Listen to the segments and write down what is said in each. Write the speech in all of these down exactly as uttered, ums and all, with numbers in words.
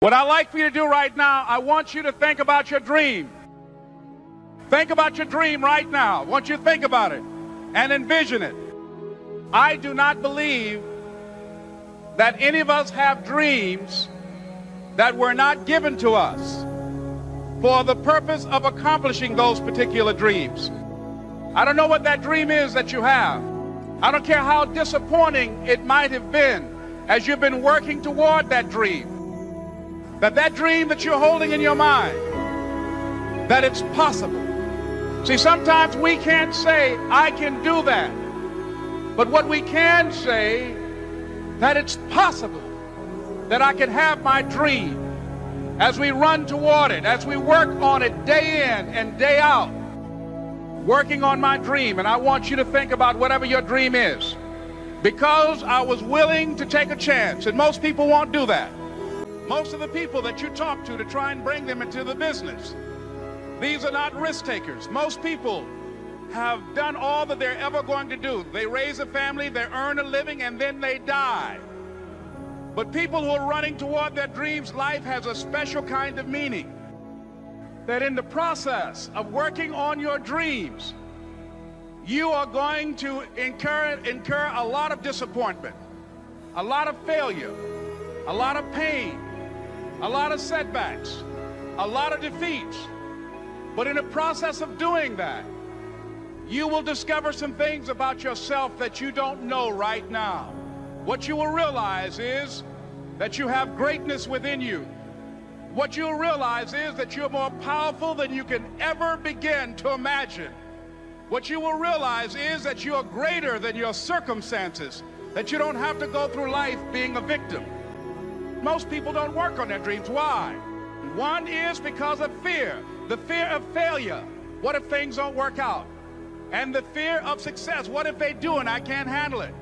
What I'd like for you to do right now, I want you to think about your dream. Think about your dream right now. I want you to think about it and envision it. I do not believe that any of us have dreams that were not given to us for the purpose of accomplishing those particular dreams. I don't know what that dream is that you have. I don't care how disappointing it might have been as you've been working toward that dream. That that dream that you're holding in your mind, that it's possible. See, sometimes we can't say, I can do that. But what we can say, that it's possible that I can have my dream. As we run toward it, as we work on it day in and day out, working on my dream. And I want you to think about whatever your dream is. Because I was willing to take a chance, and most people won't do that. Most of the people that you talk to to try and bring them into the business, these are not risk takers. Most people have done all that they're ever going to do. They raise a family, they earn a living, and then they die. But people who are running toward their dreams, life has a special kind of meaning. That in the process of working on your dreams, you are going to incur, incur a lot of disappointment, a lot of failure, a lot of pain, a lot of setbacks, a lot of defeats. But in the process of doing that, you will discover some things about yourself that you don't know right now. What you will realize is that you have greatness within you. What you'll realize is that you're more powerful than you can ever begin to imagine. What you will realize is that you are greater than your circumstances, that you don't have to go through life being a victim. Most people don't work on their dreams. Why? One is because of fear. The fear of failure. What if things don't work out? And the fear of success. What if they do and I can't handle it?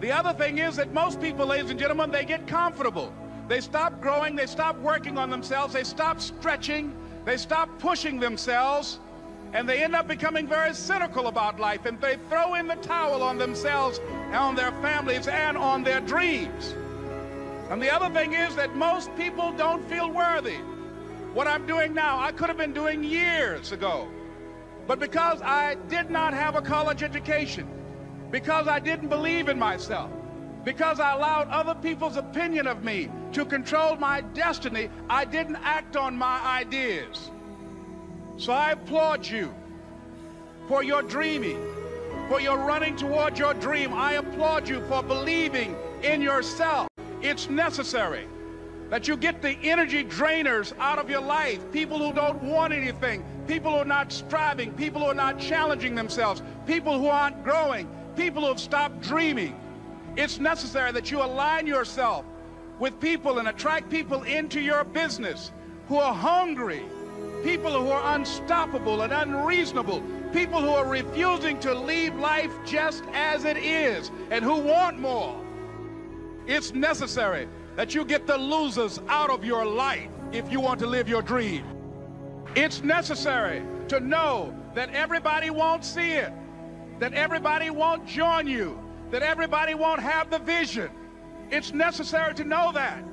The other thing is that most people, ladies and gentlemen, they get comfortable. They stop growing. They stop working on themselves. They stop stretching. They stop pushing themselves. And they end up becoming very cynical about life. And they throw in the towel on themselves, and on their families, and on their dreams. And the other thing is that most people don't feel worthy. What I'm doing now, I could have been doing years ago. But because I did not have a college education, because I didn't believe in myself, because I allowed other people's opinion of me to control my destiny, I didn't act on my ideas. So I applaud you for your dreaming, for your running toward your dream. I applaud you for believing in yourself. It's necessary that you get the energy drainers out of your life, people who don't want anything, people who are not striving, people who are not challenging themselves, people who aren't growing, people who have stopped dreaming. It's necessary that you align yourself with people and attract people into your business who are hungry, people who are unstoppable and unreasonable, people who are refusing to leave life just as it is and who want more. It's necessary that you get the losers out of your life if you want to live your dream. It's necessary to know that everybody won't see it, that everybody won't join you, that everybody won't have the vision. It's necessary to know that,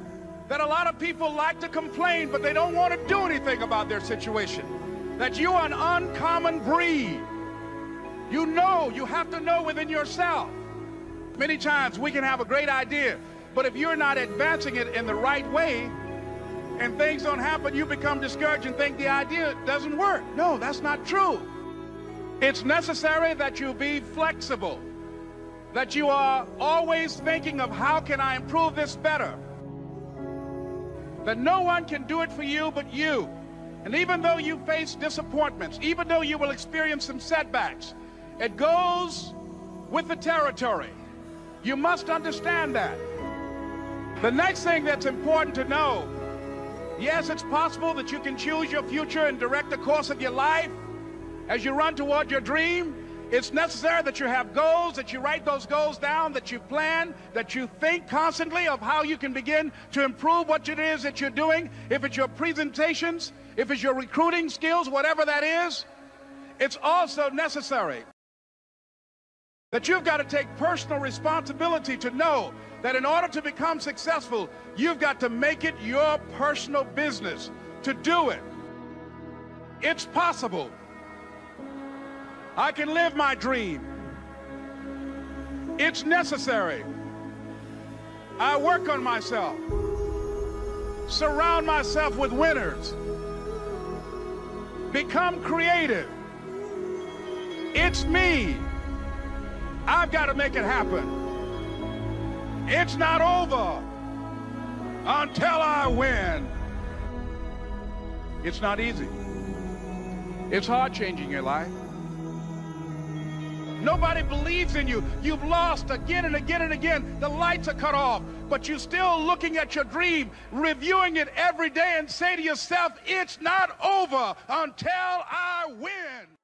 that a lot of people like to complain, but they don't want to do anything about their situation, that you are an uncommon breed. You know, you have to know within yourself. Many times we can have a great idea, but if you're not advancing it in the right way and things don't happen, you become discouraged and think the idea doesn't work. No, that's not true. It's necessary that you be flexible, that you are always thinking of how can I improve this better, that no one can do it for you but you. And even though you face disappointments, even though you will experience some setbacks, it goes with the territory. You must understand that. The next thing that's important to know, yes, it's possible that you can choose your future and direct the course of your life as you run toward your dream. It's necessary that you have goals, that you write those goals down, that you plan, that you think constantly of how you can begin to improve what it is that you're doing. If it's your presentations, if it's your recruiting skills, whatever that is, it's also necessary that you've got to take personal responsibility to know that in order to become successful, you've got to make it your personal business to do it. It's possible. I can live my dream. It's necessary. I work on myself. Surround myself with winners. Become creative. It's me. I've got to make it happen. It's not over until I win. It's not easy. It's hard changing your life. Nobody believes in you. You've lost again and again and again. The lights are cut off, but you're still looking at your dream, reviewing it every day, and say to yourself, it's not over until I win.